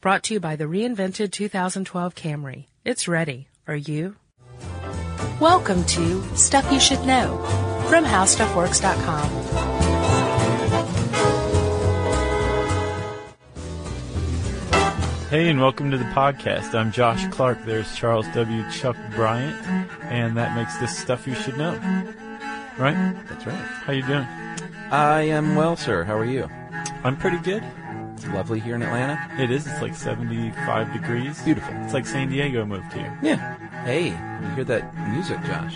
Brought to you by the reinvented 2012 Camry. It's ready. Are you? Welcome to Stuff You Should Know from HowStuffWorks.com. Hey, and welcome to the podcast. I'm Josh Clark. There's Charles W. Chuck Bryant, and that makes this Stuff You Should Know. Right? That's right. How you doing? I am well, sir. How are you? I'm pretty good. It's lovely here in Atlanta. It is. It's like 75 degrees. Beautiful. It's like San Diego moved here. Yeah. Hey, you hear that music, Josh?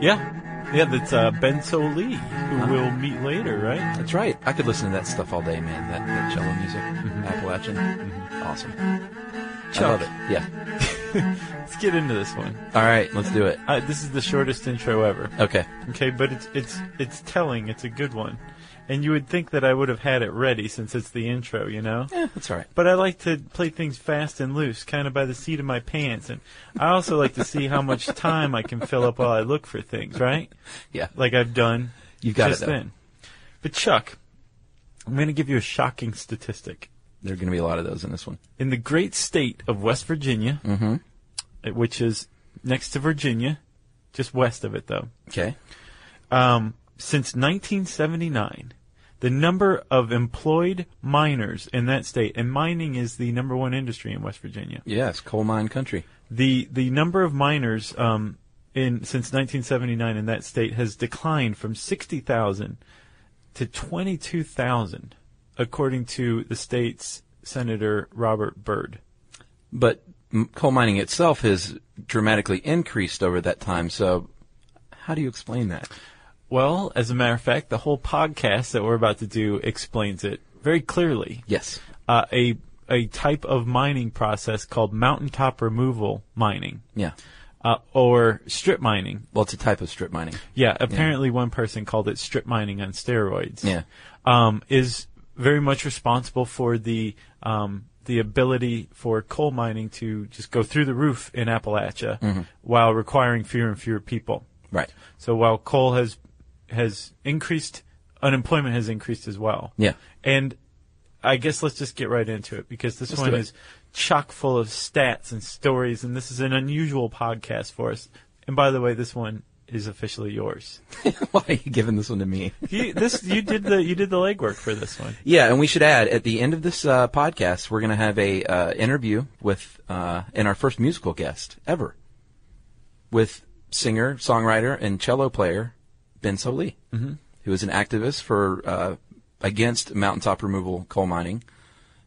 Yeah. Yeah, that's Ben Sollee, who we'll meet later, right? That's right. I could listen to that stuff all day, man, that cello music, Appalachian. Awesome. Chuck. I love it. Yeah. Let's get into this one. All right, let's do it. This is the shortest intro ever. Okay. Okay, but it's telling. It's a good one. And you would think that I would have had it ready since it's the intro, you know? Yeah, that's all right. But I like to play things fast and loose, kind of by the seat of my pants. And I also like to see how much time I can fill up while I look for things, right? Yeah. Like I've done. You've got just it, though. Then. But, Chuck, I'm going to give you a shocking statistic. There are going to be a lot of those in this one. In the great state of West Virginia, which is next to Virginia, just west of it, though. Okay. Since 1979, the number of employed miners in that state, and mining is the number one industry in West Virginia. Yes, coal mine country. The number of miners since 1979 in that state has declined from 60,000 to 22,000. According to the state's Senator Robert Byrd. But coal mining itself has dramatically increased over that time, so how do you explain that? Well, as a matter of fact, the whole podcast that we're about to do explains it very clearly. Yes. A type of mining process called mountaintop removal mining. Yeah. Or strip mining. Well, it's a type of strip mining. Yeah, apparently one person called it strip mining on steroids. Yeah. Is very much responsible for the ability for coal mining to just go through the roof in Appalachia while requiring fewer and fewer people. Right. So while coal has increased, unemployment has increased as well. Yeah. And I guess let's just get right into it because this one is chock full of stats and stories, and this is an unusual podcast for us. And by the way, this one is officially yours. Why are you giving this one to me? You did the legwork for this one. Yeah, and we should add, at the end of this podcast, we're going to have a interview with and our first musical guest ever with singer, songwriter, and cello player Ben Sollee, who is an activist for against mountaintop removal coal mining,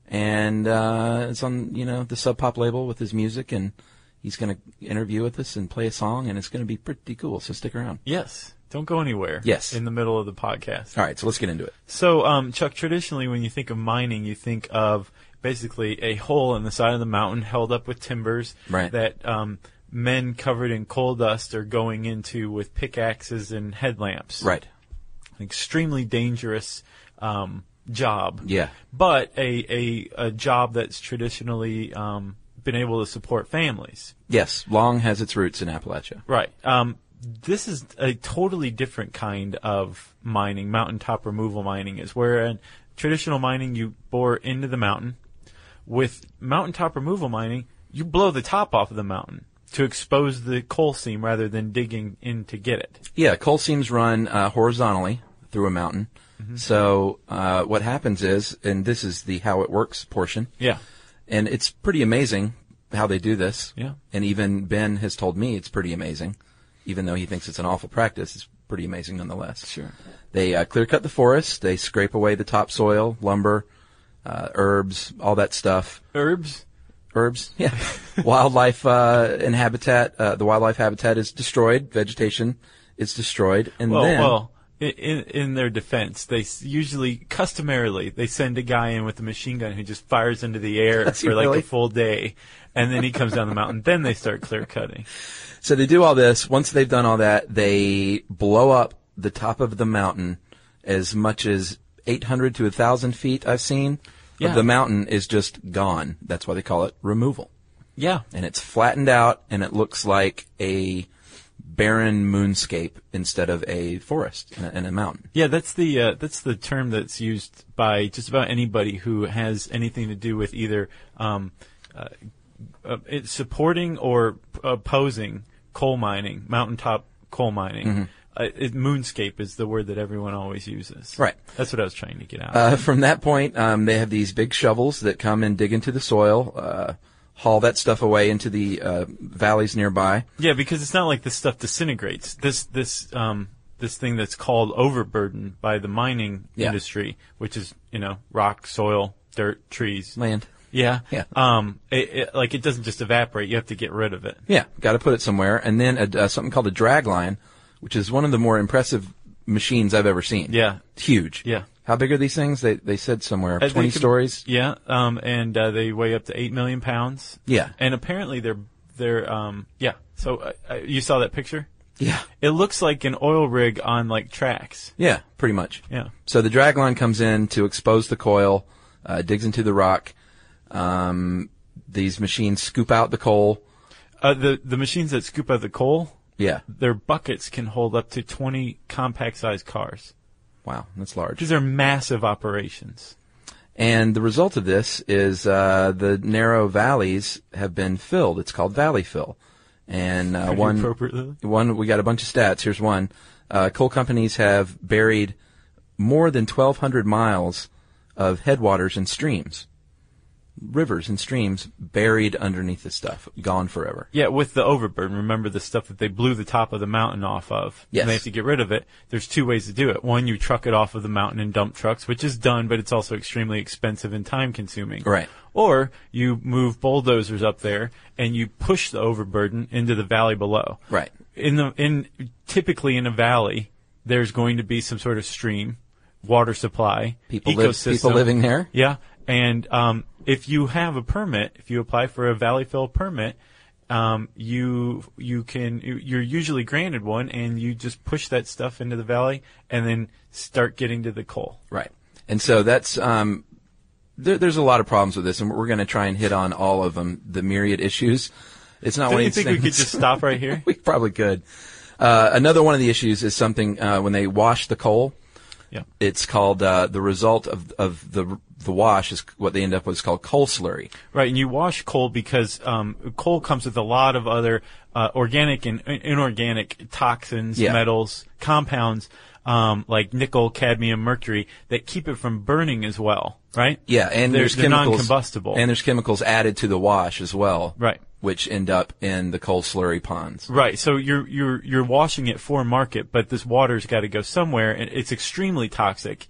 and it's on the Sub Pop label with his music and. He's going to interview with us and play a song, and it's going to be pretty cool, so stick around. Yes. Don't go anywhere. Yes. In the middle of the podcast. All right, so let's get into it. So, Chuck, traditionally when you think of mining, you think of basically a hole in the side of the mountain held up with timbers that men covered in coal dust are going into with pickaxes and headlamps. Right. An extremely dangerous job. Yeah. But a job that's traditionally been able to support families. Yes, long has its roots in Appalachia. Right. This is a totally different kind of mining. Mountaintop removal mining is where in traditional mining you bore into the mountain. With mountaintop removal mining, you blow the top off of the mountain to expose the coal seam rather than digging in to get it. Yeah, coal seams run horizontally through a mountain. So what happens is, and this is the how it works portion. Yeah. And it's pretty amazing how they do this. Yeah. And even Ben has told me it's pretty amazing. Even though he thinks it's an awful practice, it's pretty amazing nonetheless. Sure. They clear cut the forest. They scrape away the topsoil, lumber, herbs, all that stuff. Herbs? Herbs, yeah. Wildlife and habitat. The wildlife habitat is destroyed. Vegetation is destroyed. And in their defense, they customarily, they send a guy in with a machine gun who just fires into the air for a full day, and then he comes down the mountain. Then they start clear cutting. So they do all this. Once they've done all that, they blow up the top of the mountain as much as 800 to 1,000 feet I've seen. Yeah. The mountain is just gone. That's why they call it removal. Yeah. And it's flattened out, and it looks like a barren moonscape instead of a forest and a mountain. Yeah, that's the term that's used by just about anybody who has anything to do with either it's supporting or opposing coal mining, mountaintop coal mining. Mm-hmm. Moonscape is the word that everyone always uses. Right. That's what I was trying to get out. From that point, they have these big shovels that come and dig into the soil, haul that stuff away into the valleys nearby. Yeah, because it's not like this stuff disintegrates. This thing that's called overburden by the mining industry, which is, you know, rock, soil, dirt, trees, land. Yeah. Yeah. It doesn't just evaporate. You have to get rid of it. Yeah. Got to put it somewhere. And then something called a drag line, which is one of the more impressive machines I've ever seen. Yeah. It's huge. Yeah. How big are these things? They said somewhere 20 stories. Yeah. And they weigh up to 8 million pounds. Yeah. And apparently they're. So you saw that picture? Yeah. It looks like an oil rig on like tracks. Yeah, pretty much. Yeah. So the drag line comes in to expose the coil, digs into the rock. These machines scoop out the coal. The machines that scoop out the coal? Yeah. Their buckets can hold up to 20 compact-sized cars. Wow, that's large. These are massive operations. And the result of this is the narrow valleys have been filled. It's called valley fill. And one we got a bunch of stats. Here's one. Coal companies have buried more than 1,200 miles of headwaters and streams. Rivers and streams buried underneath this stuff, gone forever. Yeah, with the overburden. Remember the stuff that they blew the top of the mountain off of? Yes. And they have to get rid of it. There's two ways to do it. One, you truck it off of the mountain in dump trucks, which is done, but it's also extremely expensive and time-consuming. Right. Or you move bulldozers up there and you push the overburden into the valley below. Right. Typically in a valley, there's going to be some sort of stream, water supply, ecosystem. People living there? Yeah. And if you have a permit, if you apply for a valley fill permit, you're usually granted one, and you just push that stuff into the valley and then start getting to the coal. Right. And so that's there's a lot of problems with this, and we're going to try and hit on all of them, the myriad issues. It's not one of these things. Do you think we could just stop right here? We probably could. Another one of the issues is something when they wash the coal. Yeah. It's called the result of the wash is what they end up with is called coal slurry. Right, and you wash coal because coal comes with a lot of other organic and inorganic toxins, metals, compounds like nickel, cadmium, mercury that keep it from burning as well, right? Yeah, and they're non-combustible. And there's chemicals added to the wash as well. Right. Which end up in the coal slurry ponds. Right. So you're washing it for market, but this water's got to go somewhere, and it's extremely toxic.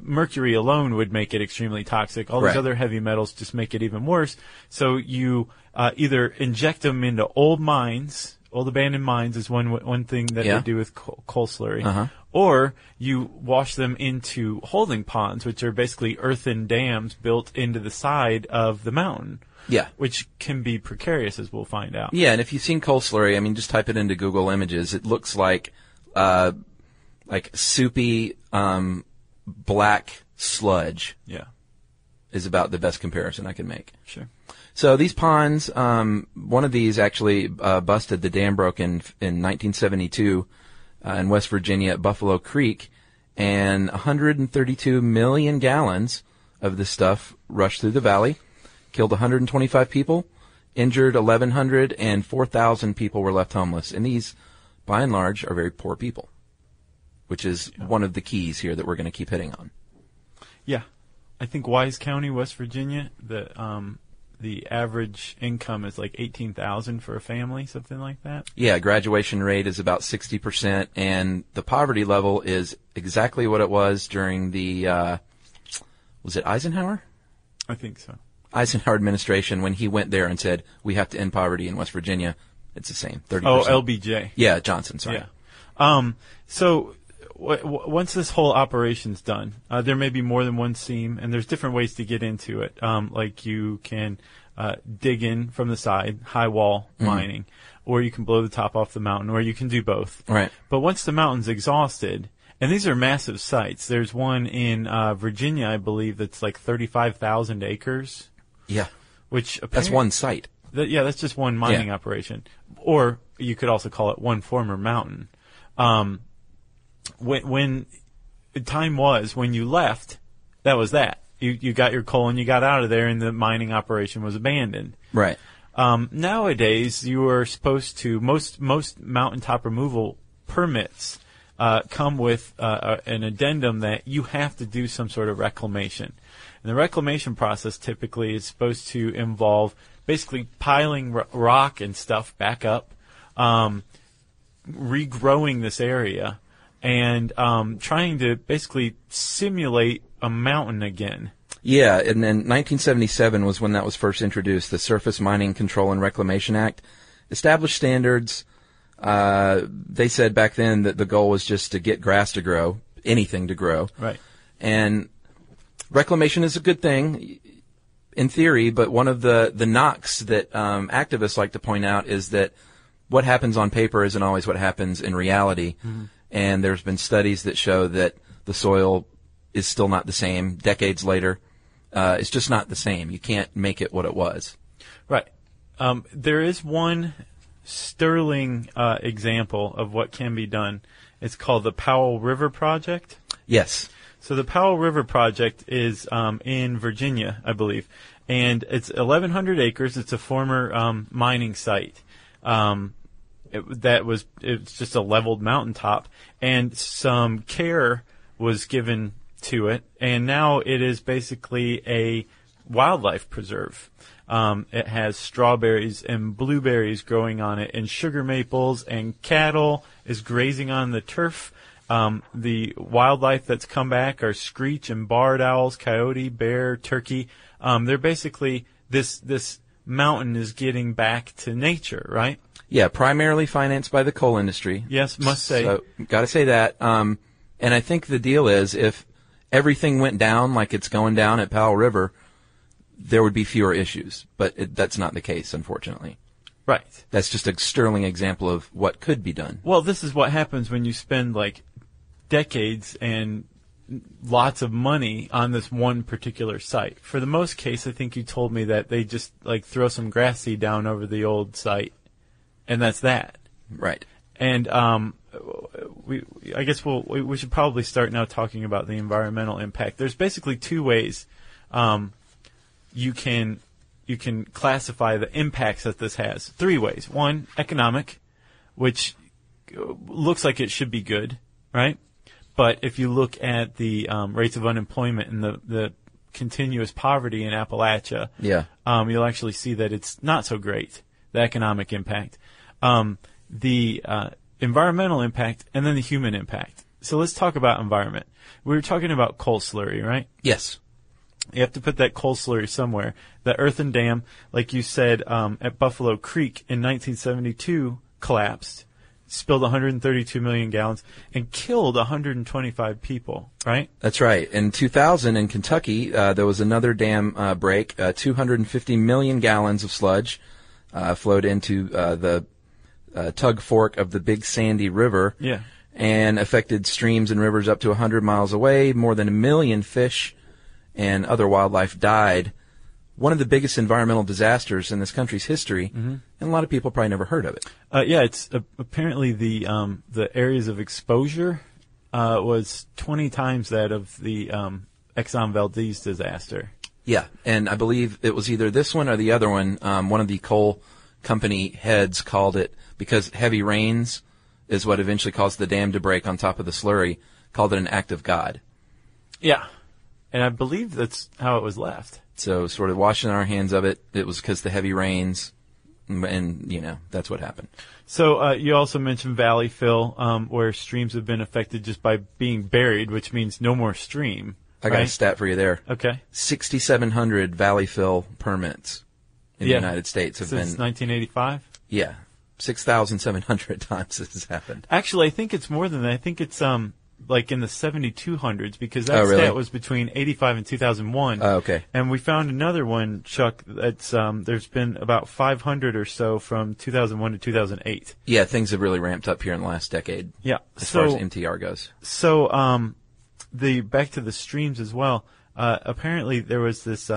Mercury alone would make it extremely toxic. All these other heavy metals just make it even worse. So you either inject them into old mines, old abandoned mines is one thing that they do with coal slurry, or you wash them into holding ponds, which are basically earthen dams built into the side of the mountain. Yeah. Which can be precarious, as we'll find out. Yeah, and if you've seen coal slurry, I mean, just type it into Google Images. It looks like soupy black sludge. Yeah. Is about the best comparison I can make. Sure. So these ponds, one of these actually busted. The dam broke in 1972 in West Virginia at Buffalo Creek, and 132 million gallons of this stuff rushed through the valley. Killed 125 people, injured 1,100, and 4,000 people were left homeless. And these, by and large, are very poor people, which is one of the keys here that we're going to keep hitting on. Yeah. I think Wise County, West Virginia, the average income is like $18,000 for a family, something like that. Yeah, graduation rate is about 60%, and the poverty level is exactly what it was during the, was it Eisenhower? I think so. Eisenhower administration, when he went there and said, we have to end poverty in West Virginia, it's the same, 30%. Oh, LBJ. Yeah, Johnson, sorry. Yeah. So once this whole operation's done, there may be more than one seam, and there's different ways to get into it. Like you can dig in from the side, high wall mining, or you can blow the top off the mountain, or you can do both. Right. But once the mountain's exhausted, and these are massive sites. There's one in Virginia, I believe, that's like 35,000 acres. Yeah. Which apparently, that's one site. Yeah, that's just one mining operation. Or you could also call it one former mountain. When time was, when you left, that was that. You got your coal and you got out of there, and the mining operation was abandoned. Right. Nowadays, you are supposed to, most mountaintop removal permits come with an addendum that you have to do some sort of reclamation. And the reclamation process typically is supposed to involve basically piling rock and stuff back up, regrowing this area, and trying to basically simulate a mountain again. Yeah, and then 1977 was when that was first introduced. The Surface Mining Control and Reclamation Act established standards. They said back then that the goal was just to get grass to grow, anything to grow. Right. And reclamation is a good thing in theory, but one of the knocks that activists like to point out is that what happens on paper isn't always what happens in reality. Mm-hmm. And there's been studies that show that the soil is still not the same decades later. It's just not the same. You can't make it what it was. Right. There is one sterling example of what can be done. It's called the Powell River Project. Yes. So the Powell River Project is in Virginia, I believe, and it's 1,100 acres. It's a former mining site. It's just a leveled mountaintop, and some care was given to it, and now it is basically a wildlife preserve. It has strawberries and blueberries growing on it, and sugar maples, and cattle is grazing on the turf. The wildlife that's come back are screech and barred owls, coyote, bear, turkey. They're basically this mountain is getting back to nature, right? Yeah, primarily financed by the coal industry. Yes, must say. So, gotta say that. And I think the deal is, if everything went down like it's going down at Powell River, there would be fewer issues. But that's not the case, unfortunately. Right. That's just a sterling example of what could be done. Well, this is what happens when you spend, decades and lots of money on this one particular site. For the most case, I think you told me that they just, throw some grass seed down over the old site. And that's that. Right. And we should probably start now talking about the environmental impact. There's basically two ways you can classify the impacts that this has. Three ways. One, economic, which looks like it should be good, right? But if you look at the rates of unemployment and the continuous poverty in Appalachia, you'll actually see that it's not so great. The economic impact, the environmental impact, and then the human impact. So let's talk about environment. We were talking about coal slurry, right? Yes. You have to put that coal slurry somewhere. The earthen dam, like you said, at Buffalo Creek in 1972 collapsed, spilled 132 million gallons, and killed 125 people, right? That's right. In 2000 in Kentucky, there was another dam break, 250 million gallons of sludge. Flowed into the tug fork of the Big Sandy River, and affected streams and rivers up to 100 miles away. More than 1 million fish and other wildlife died. One of the biggest environmental disasters in this country's history, and a lot of people probably never heard of it. It's apparently the areas of exposure was 20 times that of the Exxon Valdez disaster. Yeah, and I believe it was either this one or the other one. One of the coal company heads called it, because heavy rains is what eventually caused the dam to break on top of the slurry, called it an act of God. Yeah, and I believe that's how it was left. So sort of washing our hands of it, it was because the heavy rains, and that's what happened. So you also mentioned valley fill, where streams have been affected just by being buried, which means no more stream. I got a stat for you there. Okay. 6,700 valley fill permits in the United States have been... Since 1985? Yeah. 6,700 times this has happened. Actually, I think it's more than that. I think it's in the 7,200s, because that stat was between 85 and 2001. Oh, okay. And we found another one, Chuck, that's there's been about 500 or so from 2001 to 2008. Yeah, things have really ramped up here in the last decade. Yeah. As far as MTR goes. So... back to the streams as well. Apparently there was this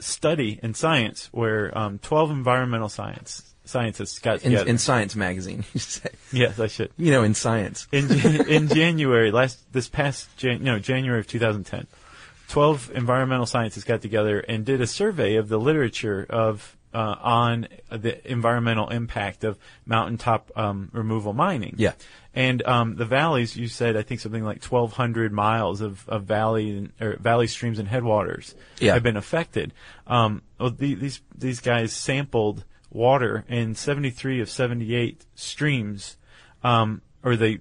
study in science where 12 environmental scientists got together. In Science Magazine, you say. Yes, I should. You know, in Science. In January, January of 2010, 12 environmental scientists got together and did a survey of the literature of on the environmental impact of mountaintop removal mining. Yeah. And the valleys, you said, I think something like 1,200 miles of valley streams and headwaters have been affected. Well, these guys sampled water in 73 of 78 streams, or they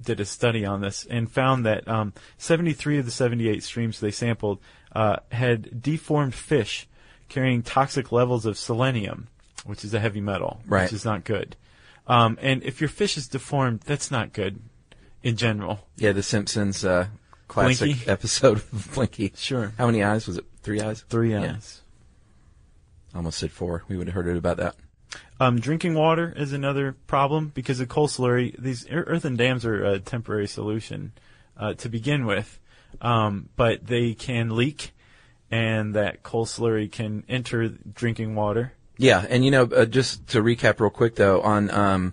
did a study on this and found that 73 of the 78 streams they sampled had deformed fish carrying toxic levels of selenium, which is a heavy metal, which is not good. And if your fish is deformed, that's not good in general. Yeah, The Simpsons classic Blinky. Episode of Blinky. Sure. How many eyes was it? 3 eyes? 3 eyes. Yeah. Almost said 4. We would have heard it about that. Drinking water is another problem because of coal slurry. These earthen dams are a temporary solution to begin with, but they can leak. And that coal slurry can enter drinking water. Yeah, and you know, just to recap real quick though, on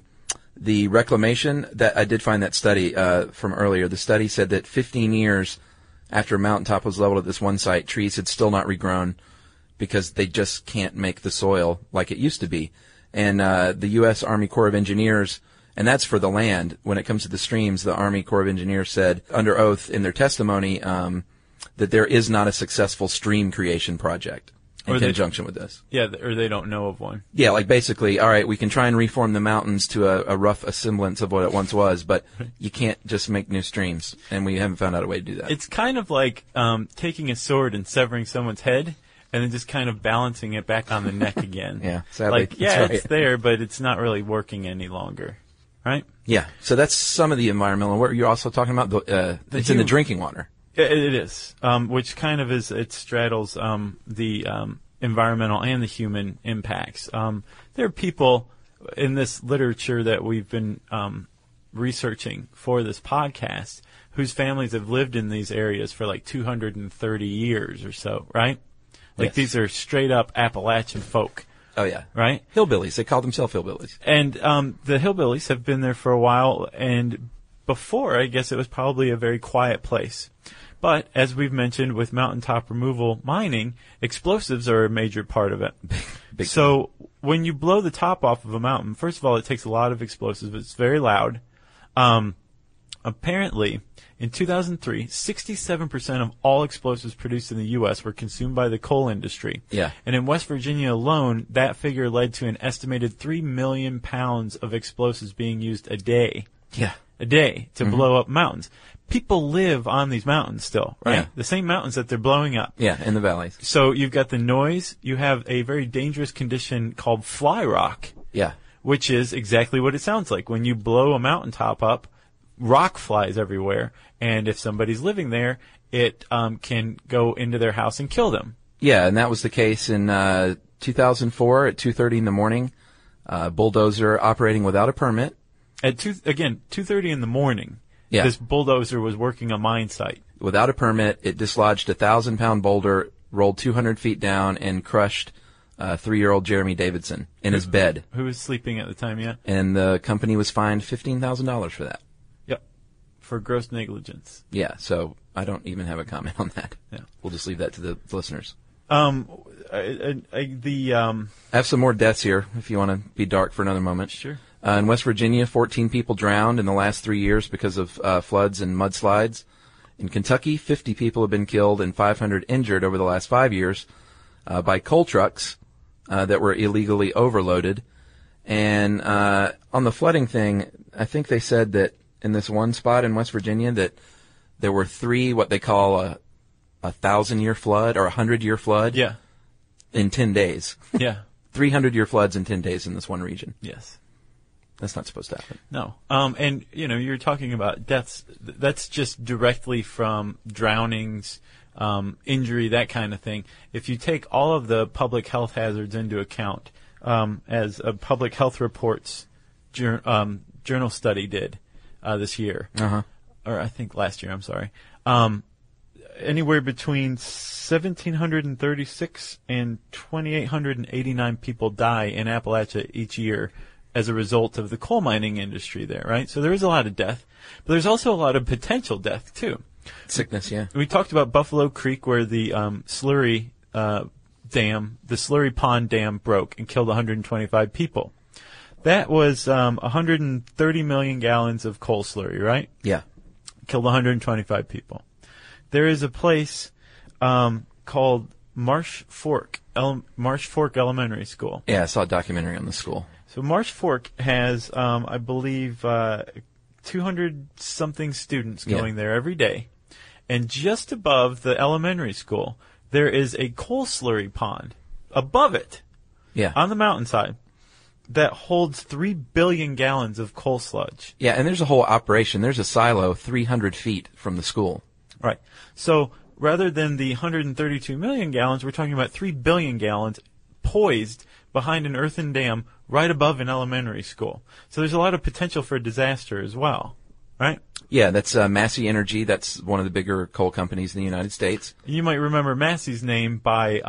the reclamation, that I did find that study from earlier. The study said that 15 years after a mountaintop was leveled at this one site, trees had still not regrown because they just can't make the soil like it used to be. And the U.S. Army Corps of Engineers, and that's for the land. When it comes to the streams, the Army Corps of Engineers said under oath in their testimony that there is not a successful stream creation project in conjunction with this. Yeah, or they don't know of one. Yeah, like basically, all right, we can try and reform the mountains to a rough semblance of what it once was, but you can't just make new streams, and we haven't found out a way to do that. It's kind of like taking a sword and severing someone's head and then just kind of balancing it back on the neck again. Yeah, sadly. Like, yeah, right. It's there, but it's not really working any longer, right? Yeah, so that's some of the environmental work. You're also talking about it's in the drinking water. It is, which kind of is, it straddles the environmental and the human impacts. There are people in this literature that we've been researching for this podcast whose families have lived in these areas for like 230 years or so, right? Like these are straight up Appalachian folk. Oh, yeah. Right? Hillbillies. They call themselves hillbillies. And the hillbillies have been there for a while, and before, I guess it was probably a very quiet place. But as we've mentioned with mountaintop removal mining, explosives are a major part of it. So when you blow the top off of a mountain, first of all, it takes a lot of explosives. It's very loud. Apparently, in 2003, 67% of all explosives produced in the U.S. were consumed by the coal industry. Yeah. And in West Virginia alone, that figure led to an estimated 3 million pounds of explosives being used a day. Yeah. A day to blow up mountains. People live on these mountains still, right? Yeah. The same mountains that they're blowing up. Yeah, in the valleys. So you've got the noise. You have a very dangerous condition called fly rock. Yeah. Which is exactly what it sounds like. When you blow a mountaintop up, rock flies everywhere. And if somebody's living there, it can go into their house and kill them. Yeah, and that was the case in 2004 at 2:30 in the morning. Bulldozer operating without a permit. At 2:30 in the morning, this bulldozer was working a mine site. Without a permit, it dislodged a 1,000-pound boulder, rolled 200 feet down, and crushed 3-year-old Jeremy Davidson in his bed. Who was sleeping at the time, yeah. And the company was fined $15,000 for that. Yep, for gross negligence. Yeah, so I don't even have a comment on that. Yeah. We'll just leave that to the listeners. I have some more deaths here, if you want to be dark for another moment. Sure. In West Virginia, 14 people drowned in the last 3 years because of floods and mudslides. In Kentucky, 50 people have been killed and 500 injured over the last 5 years by coal trucks that were illegally overloaded. And on the flooding thing, I think they said that in this one spot in West Virginia that there were 3 what they call a 1,000-year flood or a 100-year flood in 10 days. Yeah. 300-year floods in 10 days in this one region. Yes. That's not supposed to happen. No. And, you know, you're talking about deaths. That's just directly from drownings, injury, that kind of thing. If you take all of the public health hazards into account, as a Public Health Reports journal study did this year, or I think last year, I'm sorry, anywhere between 1,736 and 2,889 people die in Appalachia each year as a result of the coal mining industry there, right? So there is a lot of death, but there's also a lot of potential death, too. Sickness, yeah. We talked about Buffalo Creek where the slurry pond dam broke and killed 125 people. That was 130 million gallons of coal slurry, right? Yeah. Killed 125 people. There is a place called Marsh Fork Elementary School. Yeah, I saw a documentary on the school. So Marsh Fork has, I believe, 200-something students going there every day. And just above the elementary school, there is a coal slurry pond above it on the mountainside that holds 3 billion gallons of coal sludge. Yeah, and there's a whole operation. There's a silo 300 feet from the school. Right. So rather than the 132 million gallons, we're talking about 3 billion gallons poised behind an earthen dam right above an elementary school. So there's a lot of potential for disaster as well, right? Yeah, that's Massey Energy. That's one of the bigger coal companies in the United States. You might remember Massey's name by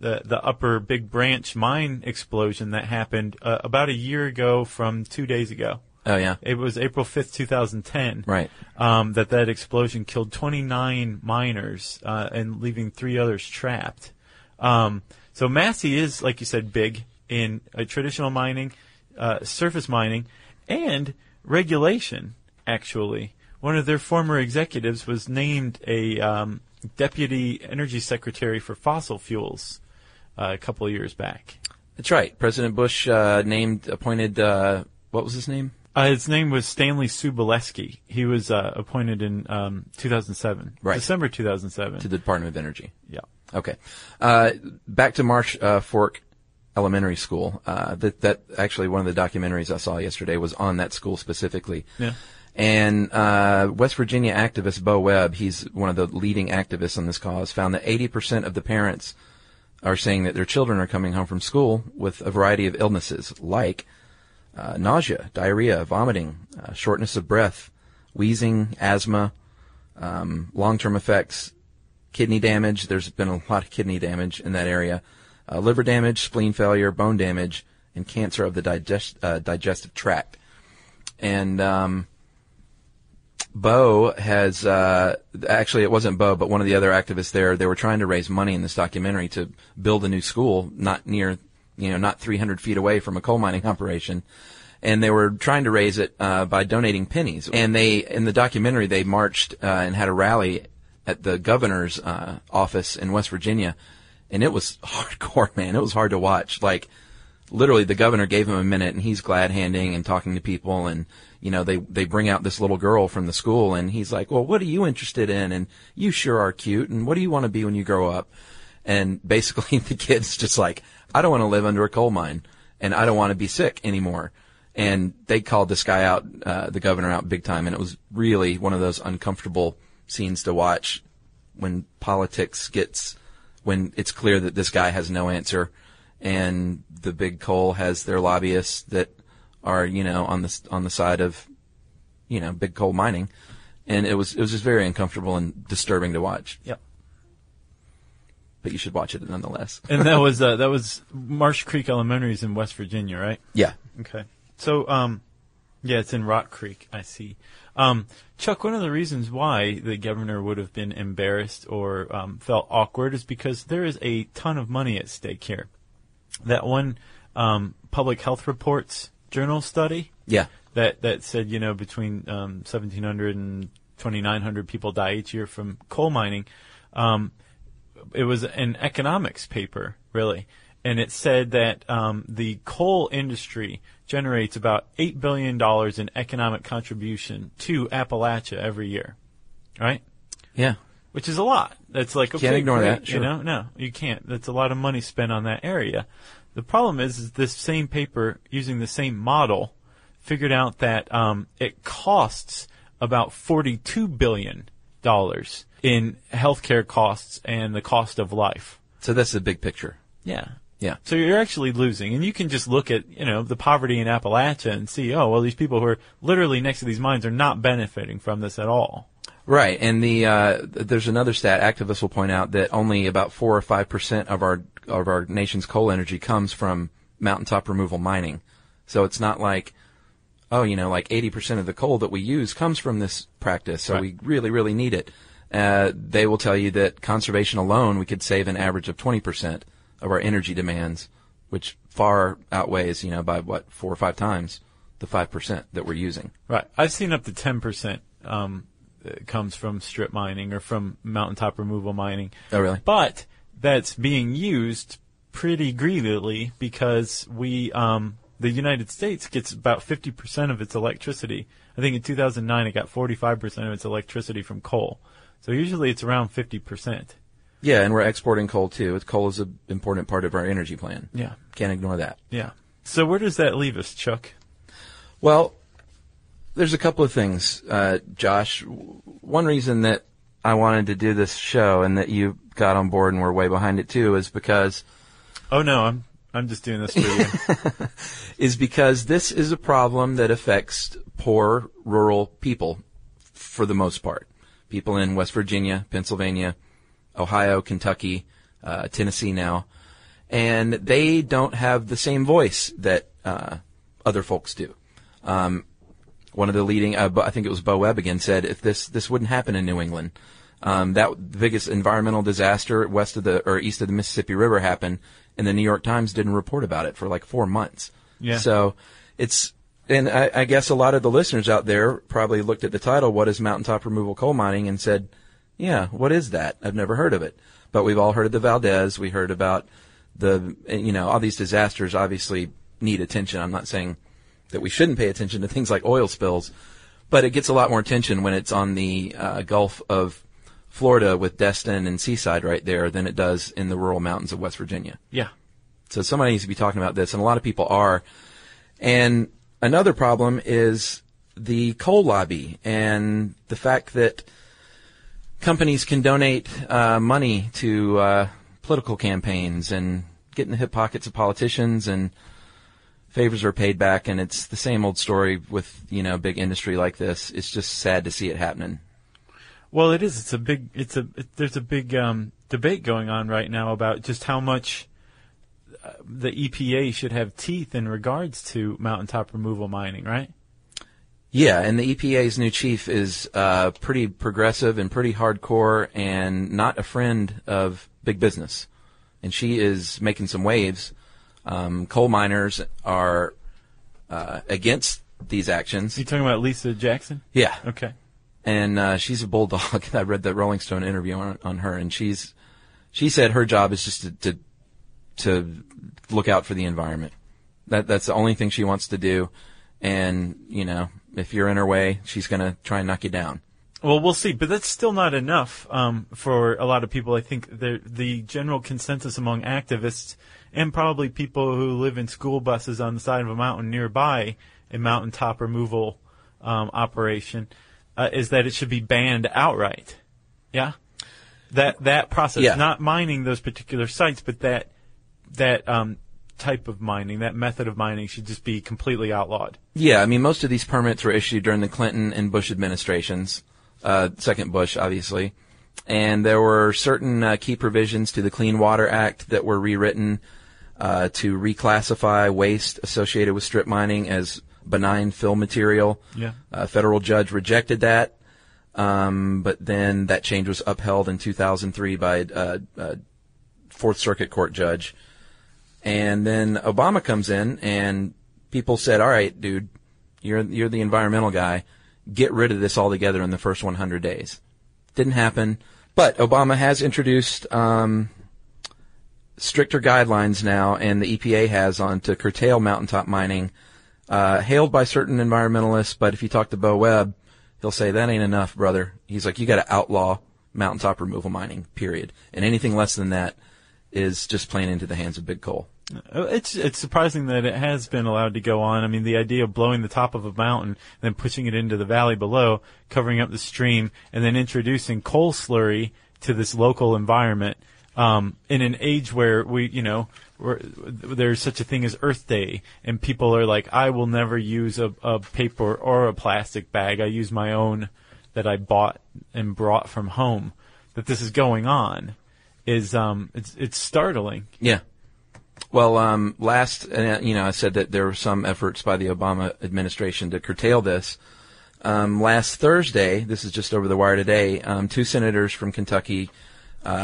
the Upper Big Branch mine explosion that happened about a year ago from 2 days ago. Oh, yeah. It was April 5th, 2010. Right. That explosion killed 29 miners and leaving 3 others trapped. So Massey is, like you said, big in traditional mining, surface mining, and regulation, actually. One of their former executives was named a deputy energy secretary for fossil fuels a couple of years back. That's right. President Bush appointed what was his name? His name was Stanley Subaleski. He was appointed in 2007, right. December 2007. To the Department of Energy. Yeah. Okay. Back to Marsh Fork Elementary School. That actually one of the documentaries I saw yesterday was on that school specifically. Yeah. And West Virginia activist Bo Webb, he's one of the leading activists on this cause, found that 80% of the parents are saying that their children are coming home from school with a variety of illnesses like nausea, diarrhea, vomiting, shortness of breath, wheezing, asthma, long-term effects, kidney damage. There's been a lot of kidney damage in that area, liver damage, spleen failure, bone damage, and cancer of the digestive tract. And Bo has actually it wasn't Bo, but one of the other activists there. They were trying to raise money in this documentary to build a new school, not 300 feet away from a coal mining operation. And they were trying to raise it by donating pennies. And they, in the documentary, they marched and had a rally at the governor's office in West Virginia. And it was hardcore, man. It was hard to watch. Like, literally, the governor gave him a minute, and he's glad-handing and talking to people. And, you know, they bring out this little girl from the school, and he's like, well, what are you interested in? And you sure are cute. And what do you want to be when you grow up? And basically, the kid's just like, I don't want to live under a coal mine, and I don't want to be sick anymore. And they called this guy out, the governor out big time, and it was really one of those uncomfortable scenes to watch when politics gets, when it's clear that this guy has no answer, and the big coal has their lobbyists that are, you know, on the side of, you know, big coal mining. And it was just very uncomfortable and disturbing to watch. Yep. But you should watch it nonetheless. And that was Marsh Creek Elementary's in West Virginia, right? Yeah. Okay. So, it's in Rock Creek. I see. Chuck, one of the reasons why the governor would have been embarrassed or felt awkward is because there is a ton of money at stake here. That one Public Health Reports journal study. Yeah. That said, you know, between 1,700 and 2,900 people die each year from coal mining. It was an economics paper, really, and it said that the coal industry generates about $8 billion in economic contribution to Appalachia every year, right? Yeah. Which is a lot. That's like, okay, can't ignore that, sure. You know? No, you can't. That's a lot of money spent on that area. The problem is this same paper, using the same model, figured out that it costs about $42 billion in healthcare costs and the cost of life. So that's the big picture. Yeah. Yeah. So you're actually losing. And you can just look at, you know, the poverty in Appalachia and see, oh, well, these people who are literally next to these mines are not benefiting from this at all. Right, and the there's another stat. Activists will point out that only about 4 or 5% of our nation's coal energy comes from mountaintop removal mining. So it's not like, oh, you know, like 80% of the coal that we use comes from this practice, so we really, really need it. They will tell you that conservation alone, we could save an average of 20% of our energy demands, which far outweighs, you know, by what, 4 or 5 times the 5% that we're using. Right. I've seen up to 10%. It comes from strip mining or from mountaintop removal mining. Oh, really? But that's being used pretty greedily because we, the United States gets about 50% of its electricity. I think in 2009 it got 45% of its electricity from coal. So usually it's around 50%. Yeah, and we're exporting coal too. Coal is an important part of our energy plan. Yeah. Can't ignore that. Yeah. So where does that leave us, Chuck? Well, there's a couple of things, Josh. One reason that I wanted to do this show and that you got on board and were way behind it too is because... Oh no, I'm just doing this for you. Is because this is a problem that affects poor rural people for the most part. People in West Virginia, Pennsylvania, Ohio, Kentucky, Tennessee now. And they don't have the same voice that other folks do. One of the leading, I think it was Bo Webb again, said if this wouldn't happen in New England, that the biggest environmental disaster west of the or east of the Mississippi River happened, and the New York Times didn't report about it for like 4 months. Yeah. So it's, and I guess a lot of the listeners out there probably looked at the title, "What is Mountaintop Removal Coal Mining?" and said, "Yeah, what is that? I've never heard of it." But we've all heard of the Valdez. We heard about the, you know, all these disasters. Obviously, need attention. I'm not saying that we shouldn't pay attention to things like oil spills, but it gets a lot more attention when it's on the Gulf of Florida with Destin and Seaside right there than it does in the rural mountains of West Virginia. Yeah. So somebody needs to be talking about this, and a lot of people are. And another problem is the coal lobby and the fact that companies can donate money to political campaigns and get in the hip pockets of politicians, and favors are paid back, and it's the same old story with, you know, big industry like this. It's just sad to see it happening. Well, it is. It's a big. There's a big debate going on right now about just how much the EPA should have teeth in regards to mountaintop removal mining, right? Yeah, and the EPA's new chief is pretty progressive and pretty hardcore, and not a friend of big business, and she is making some waves. Coal miners are against these actions. You're talking about Lisa Jackson? Yeah. Okay. And she's a bulldog. I read the Rolling Stone interview on her, and she said her job is just to look out for the environment. That's the only thing she wants to do. And, you know, if you're in her way, she's going to try and knock you down. Well, we'll see, but that's still not enough for a lot of people. I think the general consensus among activists and probably people who live in school buses on the side of a mountain nearby a mountaintop removal operation is that it should be banned outright. Yeah, that process, yeah. Not mining those particular sites, but that type of mining, that method of mining should just be completely outlawed. Yeah, I mean, most of these permits were issued during the Clinton and Bush administrations. Second Bush, obviously. And there were certain key provisions to the Clean Water Act that were rewritten to reclassify waste associated with strip mining as benign fill material. Yeah. A federal judge rejected that, but then that change was upheld in 2003 by a Fourth Circuit Court judge. And then Obama comes in, and people said, "All right, dude, you're the environmental guy. Get rid of this altogether in the first 100 days." Didn't happen. But Obama has introduced stricter guidelines now, and the EPA has on to curtail mountaintop mining, hailed by certain environmentalists. But if you talk to Bo Webb, he'll say, "That ain't enough, brother." He's like, "You got to outlaw mountaintop removal mining, period. And anything less than that is just playing into the hands of big coal." It's surprising that it has been allowed to go on. I mean, the idea of blowing the top of a mountain and then pushing it into the valley below, covering up the stream, and then introducing coal slurry to this local environment in an age where there's such a thing as Earth Day, and people are like, "I will never use a paper or a plastic bag. I use my own that I bought and brought from home that this is going on is it's startling. Yeah. Well, I said that there were some efforts by the Obama administration to curtail this. Last Thursday, this is just over the wire today, two senators from Kentucky,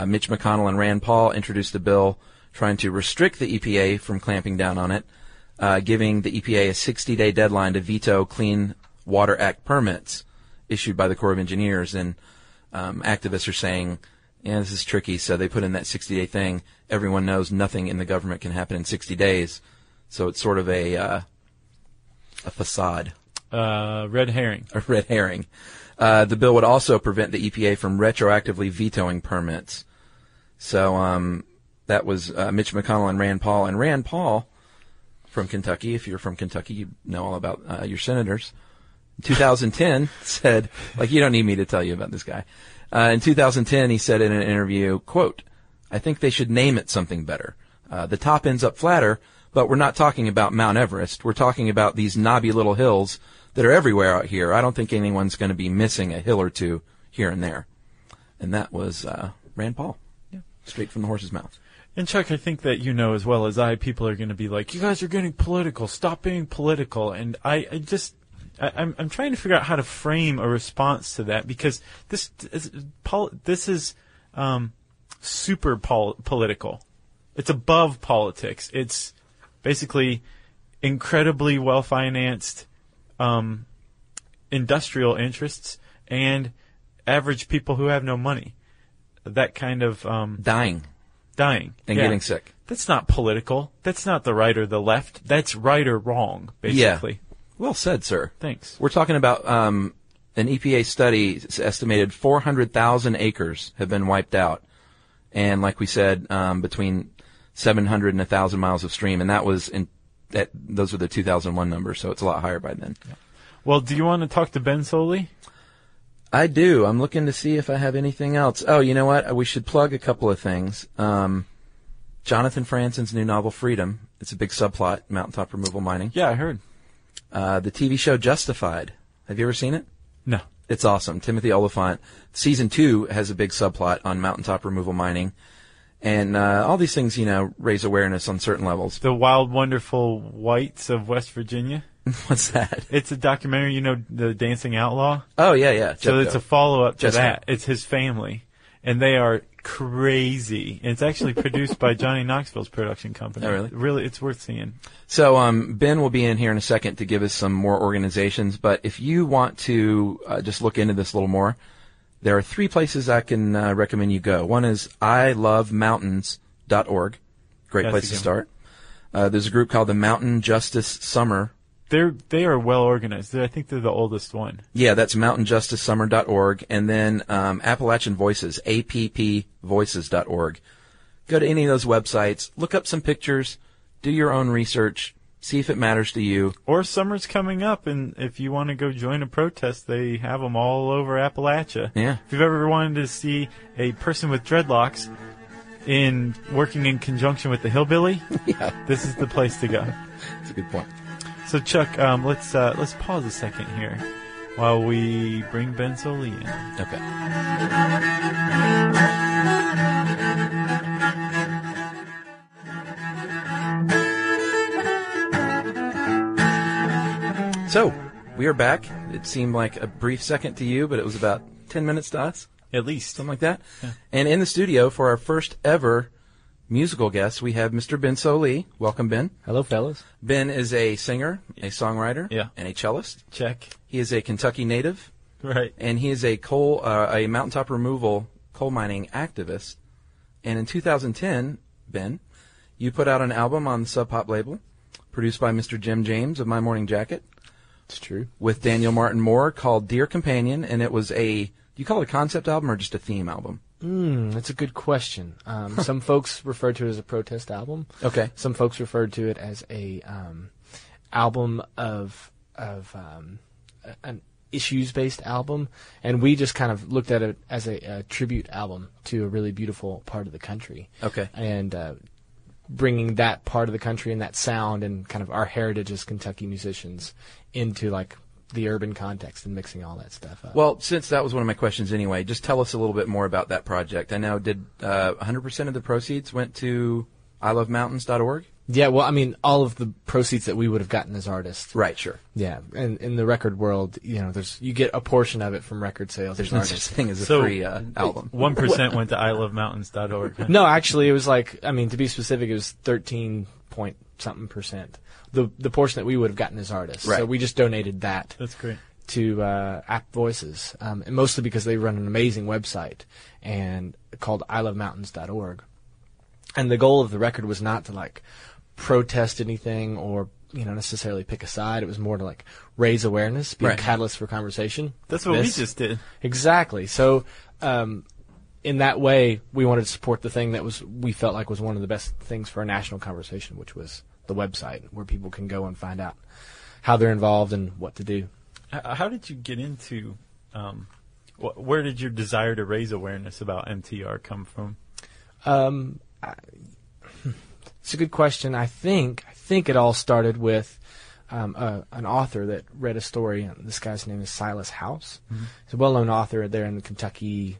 Mitch McConnell and Rand Paul, introduced a bill trying to restrict the EPA from clamping down on it, giving the EPA a 60-day deadline to veto Clean Water Act permits issued by the Corps of Engineers. And activists are saying, yeah, this is tricky, so they put in that 60-day thing. Everyone knows nothing in the government can happen in 60 days, so it's sort of a facade. Red herring. A red herring. The bill would also prevent the EPA from retroactively vetoing permits. So that was Mitch McConnell and Rand Paul. And Rand Paul from Kentucky, if you're from Kentucky, you know all about your senators, in 2010 said, like, you don't need me to tell you about this guy. In 2010, he said in an interview, quote, I think they should name it something better. The top end's up flatter, but we're not talking about Mount Everest. We're talking about these knobby little hills that are everywhere out here. I don't think anyone's going to be missing a hill or two here and there. And that was Rand Paul, yeah, straight from the horse's mouth. And, Chuck, I think that you know as well as I, people are going to be like, you guys are getting political. Stop being political. And I'm trying to figure out how to frame a response to that, because this is super political. It's above politics. It's basically incredibly well-financed industrial interests and average people who have no money. That kind of dying and getting sick. That's not political. That's not the right or the left. That's right or wrong, basically. Yeah. Well said, sir. Thanks. We're talking about an EPA study estimated 400,000 acres have been wiped out. And like we said, between 700 and 1,000 miles of stream. And that was those were the 2001 numbers, so it's a lot higher by then. Yeah. Well, do you want to talk to Ben Sollee? I do. I'm looking to see if I have anything else. Oh, you know what? We should plug a couple of things. Jonathan Franzen's new novel, Freedom. It's a big subplot, mountaintop removal mining. Yeah, I heard. The TV show Justified. Have you ever seen it? No. It's awesome. Timothy Oliphant. Season 2 has a big subplot on mountaintop removal mining. And all these things, raise awareness on certain levels. The Wild Wonderful Whites of West Virginia? What's that? It's a documentary, The Dancing Outlaw? Oh, yeah. So It's a follow-up to that. It's his family. And they are crazy. It's actually produced by Johnny Knoxville's production company. Oh, really? Really, it's worth seeing. So Ben will be in here in a second to give us some more organizations, but if you want to just look into this a little more, there are three places I can recommend you go. One is ilovemountains.org. Great place to start. There's a group called the Mountain Justice Summer. They are well organized. I think they're the oldest one. Yeah, that's mountainjusticesummer.org. And then Appalachian Voices, appvoices.org. Go to any of those websites, look up some pictures, do your own research, see if it matters to you. Or summer's coming up, and if you want to go join a protest, they have them all over Appalachia. Yeah. If you've ever wanted to see a person with dreadlocks working in conjunction with the hillbilly, yeah, this is the place to go. That's a good point. So, Chuck, let's pause a second here while we bring Ben Sollee in. Okay. So, we are back. It seemed like a brief second to you, but it was about 10 minutes to us. At least. Something like that. Yeah. And in the studio for our first ever musical guest, we have Mr. Ben Sollee. Welcome, Ben. Hello, fellas. Ben is a singer, a songwriter, and a cellist. Check. He is a Kentucky native. Right. And he is a mountaintop removal coal mining activist. And in 2010, Ben, you put out an album on the Sub Pop label, produced by Mr. Jim James of My Morning Jacket. It's true. With Daniel Martin Moore, called Dear Companion, and it was do you call it a concept album or just a theme album? That's a good question. Some folks refer to it as a protest album. Okay. Some folks refer to it as a album of an issues-based album, and we just kind of looked at it as a tribute album to a really beautiful part of the country. Okay. And bringing that part of the country and that sound and kind of our heritage as Kentucky musicians into like the urban context and mixing all that stuff up. Well, since that was one of my questions anyway, just tell us a little bit more about that project. I know, did 100% of the proceeds went to ilovemountains.org? Yeah, well, I mean, all of the proceeds that we would have gotten as artists. Right, sure. Yeah, and in the record world, you know, there's you get a portion of it from record sales. There's no such thing as a free album. 1% went to ilovemountains.org. No, actually, it was like, I mean, to be specific, it was 13-point-something%. The portion that we would have gotten as artists. Right. So we just donated that. That's great. To App Voices, and mostly because they run an amazing website and called ilovemountains.org. And the goal of the record was not to, like, protest anything or, you know, necessarily pick a side. It was more to, like, raise awareness, be a catalyst for conversation. That's what we just did. Exactly. So in that way, we wanted to support the thing that was we felt like was one of the best things for a national conversation, which was the website where people can go and find out how they're involved and what to do. How did you get into where did your desire to raise awareness about MTR come from? It's a good question. I think it all started with an author that read a story. This guy's name is Silas House. Mm-hmm. He's a well-known author there in the Kentucky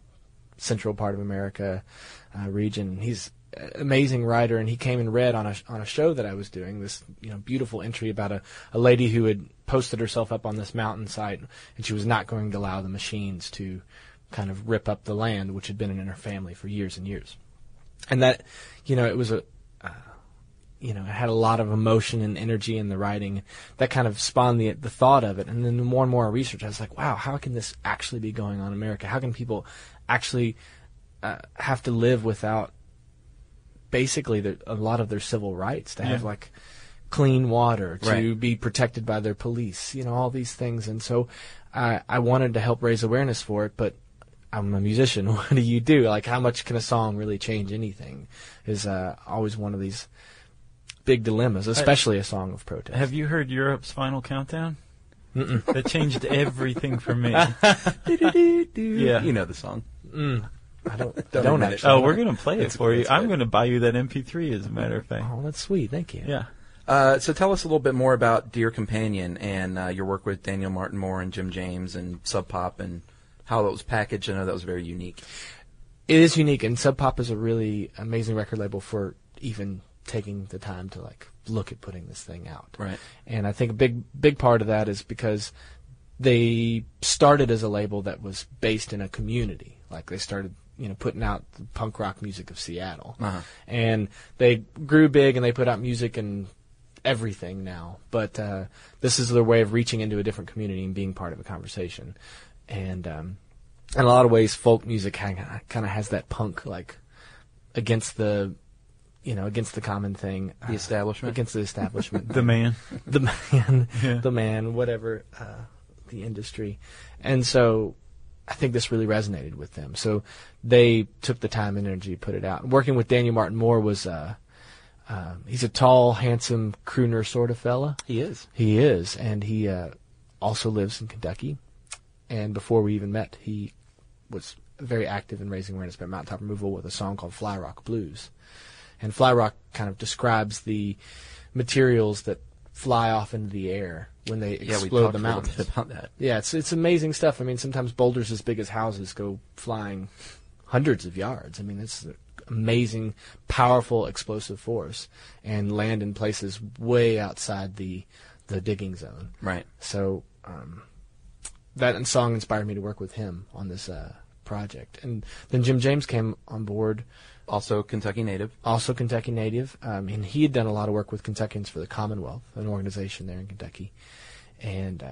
central part of America region. He's an amazing writer, and he came and read on a show that I was doing this, you know, beautiful entry about a lady who had posted herself up on this mountain site, and she was not going to allow the machines to kind of rip up the land, which had been in her family for years and years. And that, you know, it was it had a lot of emotion and energy in the writing. That kind of spawned the thought of it. And then more and more I researched. I was like, wow, how can this actually be going on in America? How can people actually have to live without basically a lot of their civil rights, to have, like, clean water, to be protected by their police, you know, all these things. And so I wanted to help raise awareness for it, but I'm a musician. What do you do? Like, how much can a song really change anything is always one of these big dilemmas, especially a song of protest. Have you heard Europe's Final Countdown? Mm-mm. That changed everything for me. Yeah. You know the song. Mm. I don't actually. Oh, we're going to play it for you. I'm going to buy you that MP3, as a matter of fact. Oh, that's sweet. Thank you. Yeah. So tell us a little bit more about Dear Companion and your work with Daniel Martin Moore and Jim James and Sub Pop and how that was packaged. I know that was very unique. It is unique, and Sub Pop is a really amazing record label for even taking the time to, like, look at putting this thing out. Right. And I think a big part of that is because they started as a label that was based in a community. Like, they started, you know, putting out the punk rock music of Seattle. Uh-huh. And they grew big, and they put out music and everything now. But this is their way of reaching into a different community and being part of a conversation. And in a lot of ways, folk music kind of has that punk, like, against the common thing. The establishment. Against the establishment. The man. The man. Yeah. The man, whatever, the industry. And so I think this really resonated with them. So they took the time and energy to put it out. Working with Daniel Martin Moore was he's a tall, handsome, crooner sort of fella. He is. And he also lives in Kentucky. And before we even met, he was very active in raising awareness about mountaintop removal with a song called Fly Rock Blues. And fly rock kind of describes the materials that fly off into the air when they explode the mountains. Yeah, we talked a little bit about that. Yeah, it's amazing stuff. I mean, sometimes boulders as big as houses go flying hundreds of yards. I mean, it's an amazing, powerful, explosive force, and land in places way outside the digging zone. Right. So that song inspired me to work with him on this project. And then Jim James came on board. Also Kentucky native. And he had done a lot of work with Kentuckians for the Commonwealth, an organization there in Kentucky. And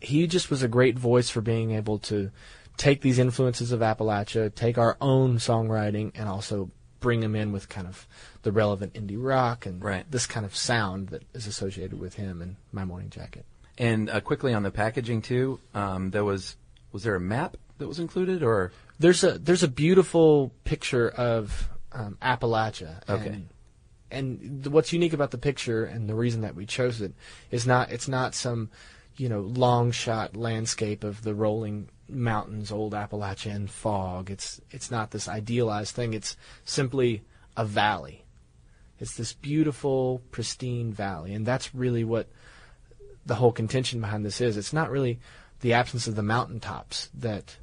he just was a great voice for being able to take these influences of Appalachia, take our own songwriting, and also bring them in with kind of the relevant indie rock and this kind of sound that is associated with him and My Morning Jacket. And quickly on the packaging too, was there a map that was included, or there's a beautiful picture of Appalachia. Okay. And what's unique about the picture and the reason that we chose it is it's not some, you know, long shot landscape of the rolling mountains, old Appalachia and fog. It's not this idealized thing. It's simply a valley. It's this beautiful, pristine valley, and that's really what the whole contention behind this is. It's not really the absence of the mountaintops that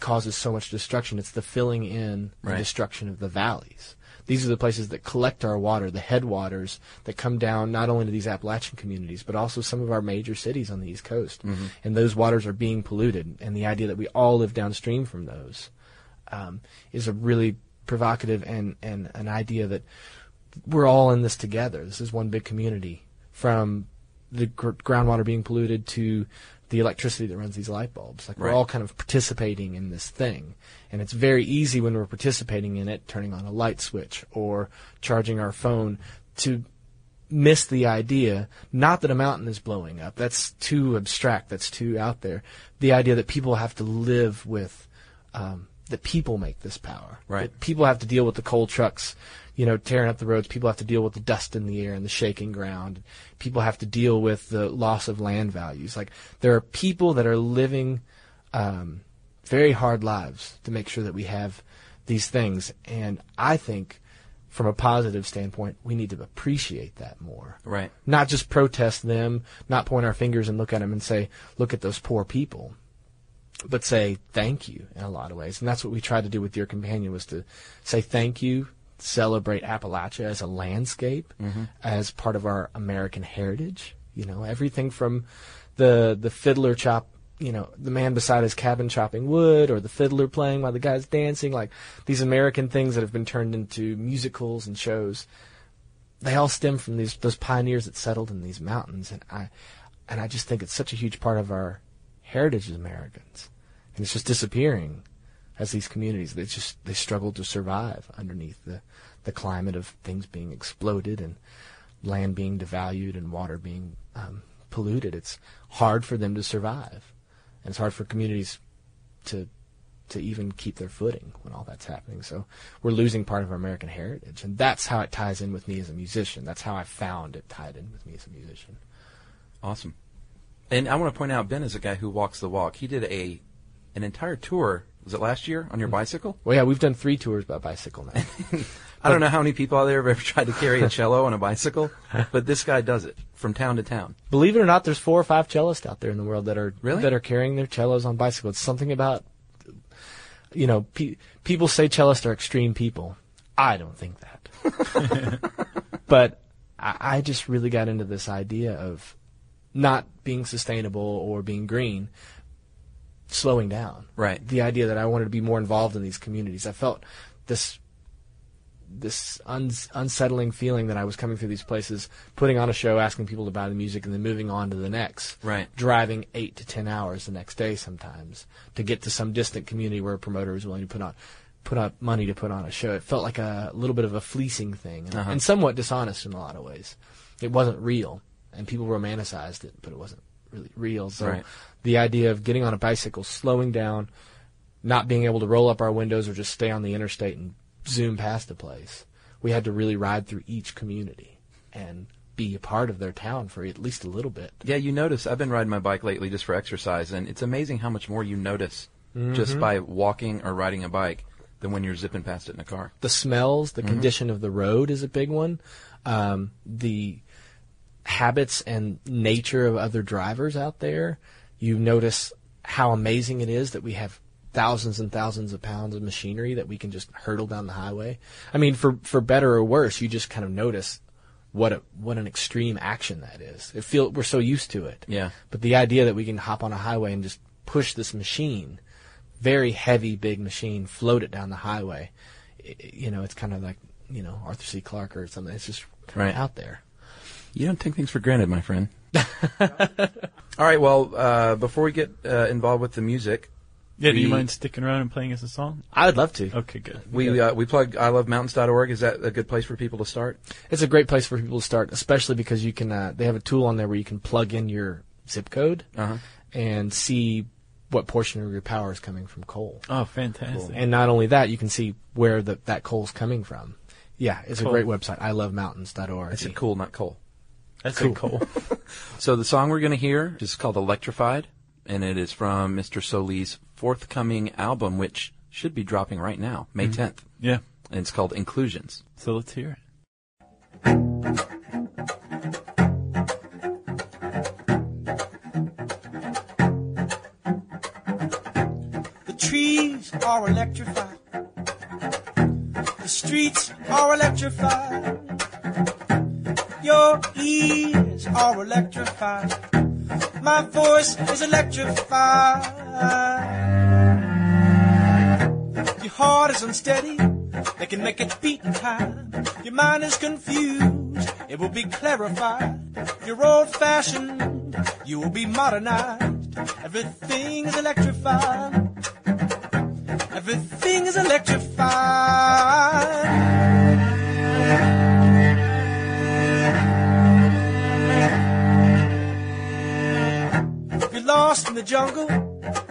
causes so much destruction. It's the filling in and destruction of the valleys. These are the places that collect our water, the headwaters that come down not only to these Appalachian communities, but also some of our major cities on the East Coast. Mm-hmm. And those waters are being polluted. And the idea that we all live downstream from those is a really provocative and an idea that we're all in this together. This is one big community, from the groundwater being polluted to the electricity that runs these light bulbs. Like, we're all kind of participating in this thing. And it's very easy when we're participating in it, turning on a light switch or charging our phone, to miss the idea, not that a mountain is blowing up. That's too abstract. That's too out there. The idea that people have to live with, that people make this power. Right. That people have to deal with the coal trucks, you know, tearing up the roads. People have to deal with the dust in the air and the shaking ground. People have to deal with the loss of land values. Like, there are people that are living very hard lives to make sure that we have these things. And I think, from a positive standpoint, we need to appreciate that more. Right. Not just protest them, not point our fingers and look at them and say, look at those poor people, but say thank you in a lot of ways. And that's what we tried to do with Dear Companion, was to say thank you, celebrate Appalachia as a landscape, as part of our American heritage. You know, everything from the fiddler chop, you know, the man beside his cabin chopping wood, or the fiddler playing while the guy's dancing, like these American things that have been turned into musicals and shows. They all stem from these those pioneers that settled in these mountains. And I just think it's such a huge part of our heritage as Americans. And it's just disappearing. As these communities, they struggle to survive underneath the climate of things being exploded and land being devalued and water being polluted. It's hard for them to survive, and it's hard for communities to even keep their footing when all that's happening. So we're losing part of our American heritage, and that's how it ties in with me as a musician. That's how I found it tied in with me as a musician. Awesome. And I want to point out, Ben is a guy who walks the walk. He did an entire tour. Was it last year on your bicycle? Well, yeah, we've done 3 tours by bicycle now. I don't know how many people out there have ever tried to carry a cello on a bicycle, but this guy does it from town to town. Believe it or not, there's 4 or 5 cellists out there in the world that are carrying their cellos on bicycles. It's something about, you know, people say cellists are extreme people. I don't think that. But I just really got into this idea of not being sustainable or being green. Slowing down. Right. The idea that I wanted to be more involved in these communities. I felt this unsettling feeling that I was coming through these places, putting on a show, asking people to buy the music, and then moving on to the next. Right. Driving 8 to 10 hours the next day sometimes to get to some distant community where a promoter was willing to put out money to put on a show. It felt like a little bit of a fleecing thing, and somewhat dishonest in a lot of ways. It wasn't real, and people romanticized it, but it wasn't really real. So the idea of getting on a bicycle, slowing down, not being able to roll up our windows or just stay on the interstate and zoom past the place. We had to really ride through each community and be a part of their town for at least a little bit. Yeah, you notice, I've been riding my bike lately just for exercise, and it's amazing how much more you notice just by walking or riding a bike than when you're zipping past it in a car. The smells, the condition of the road is a big one. The habits and nature of other drivers out there. You notice how amazing it is that we have thousands and thousands of pounds of machinery that we can just hurtle down the highway. I mean, for better or worse, you just kind of notice what an extreme action that is. We're so used to it. Yeah. But the idea that we can hop on a highway and just push this machine, very heavy, big machine, float it down the highway, you know, it's kind of like, you know, Arthur C. Clarke or something. It's just kind of out there. You don't take things for granted, my friend. All right, well, before we get involved with the music... Yeah, do you mind sticking around and playing us a song? I would love to. Okay, good. We plug ilovemountains.org. Is that a good place for people to start? It's a great place for people to start, especially because you can. They have a tool on there where you can plug in your zip code and see what portion of your power is coming from coal. Oh, fantastic. Cool. And not only that, you can see where that coal's coming from. Yeah, it's a great website, ilovemountains.org. It's a cool, not coal. That's cool. So the song we're going to hear is called Electrified, and it is from Mr. Sollee's forthcoming album, which should be dropping right now, May 10th. Yeah. And it's called Inclusions. So let's hear it. are electrified. The streets are electrified. Your ears are electrified. My voice is electrified. Your heart is unsteady. They can make it beat in time. Your mind is confused. It will be clarified. You're old-fashioned. You will be modernized. Everything is electrified. Everything is electrified. Lost in the jungle,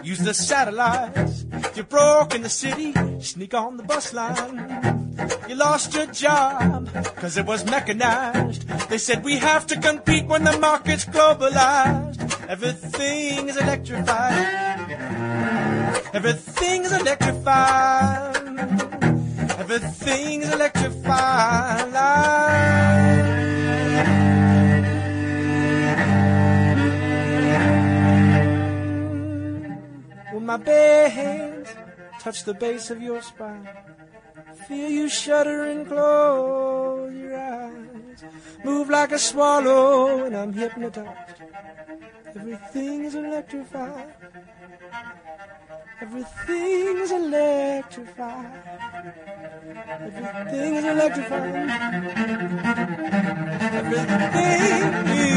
use the satellites. You're broke in the city, sneak on the bus line. You lost your job, cause it was mechanized. They said we have to compete when the market's globalized. Everything is electrified. Everything is electrified. Everything is electrified. My bare hands touch the base of your spine. Feel you shudder and close your eyes. Move like a swallow and I'm hypnotized. Everything is electrified. Everything is electrified. Everything is electrified. Everything is.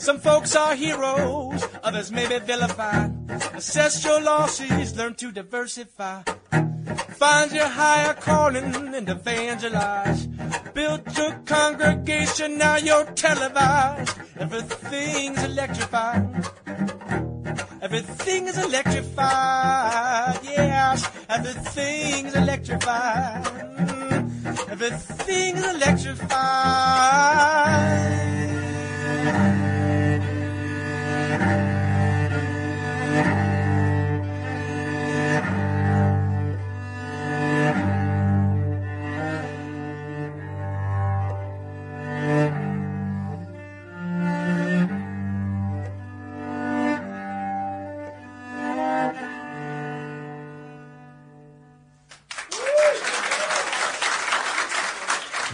Some folks are heroes, others may be vilified. Assess your losses, learn to diversify. Find your higher calling and evangelize. Build your congregation, now you're televised. Everything's electrified. Everything is electrified, yes. Everything's electrified. Everything's electrified.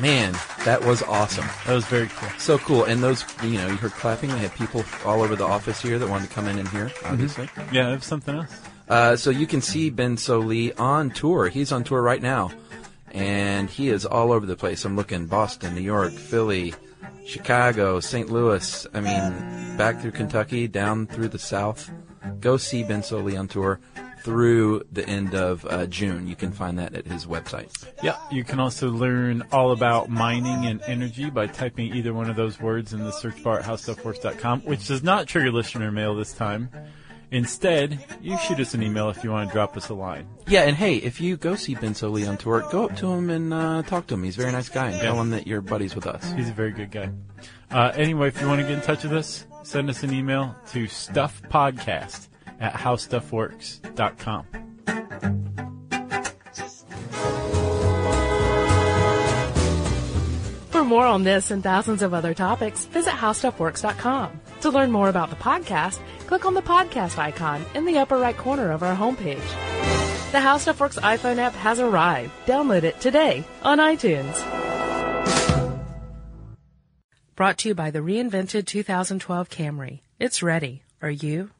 Man, that was awesome. That was very cool. So cool. And those, you know, you heard clapping. We had people all over the office here that wanted to come in and hear, obviously. Mm-hmm. Yeah, that was something else. So you can see Ben Sollee on tour. He's on tour right now. And he is all over the place. I'm looking Boston, New York, Philly, Chicago, St. Louis. I mean, back through Kentucky, down through the South. Go see Ben Sollee on tour through the end of June. You can find that at his website. Yeah, you can also learn all about mining and energy by typing either one of those words in the search bar at howstuffworks.com, which does not trigger listener mail this time. Instead, you shoot us an email if you want to drop us a line. Yeah, and hey, if you go see Ben Sollee on tour, go up to him and talk to him. He's a very nice guy, and tell him that you're buddies with us. He's a very good guy. Anyway, if you want to get in touch with us, send us an email to stuffpodcast at howstuffworks.com. For more on this and thousands of other topics, visit howstuffworks.com. To learn more about the podcast, click on the podcast icon in the upper right corner of our homepage. The HowStuffWorks iPhone app has arrived. Download it today on iTunes. Brought to you by the reinvented 2012 Camry. It's ready. Are you?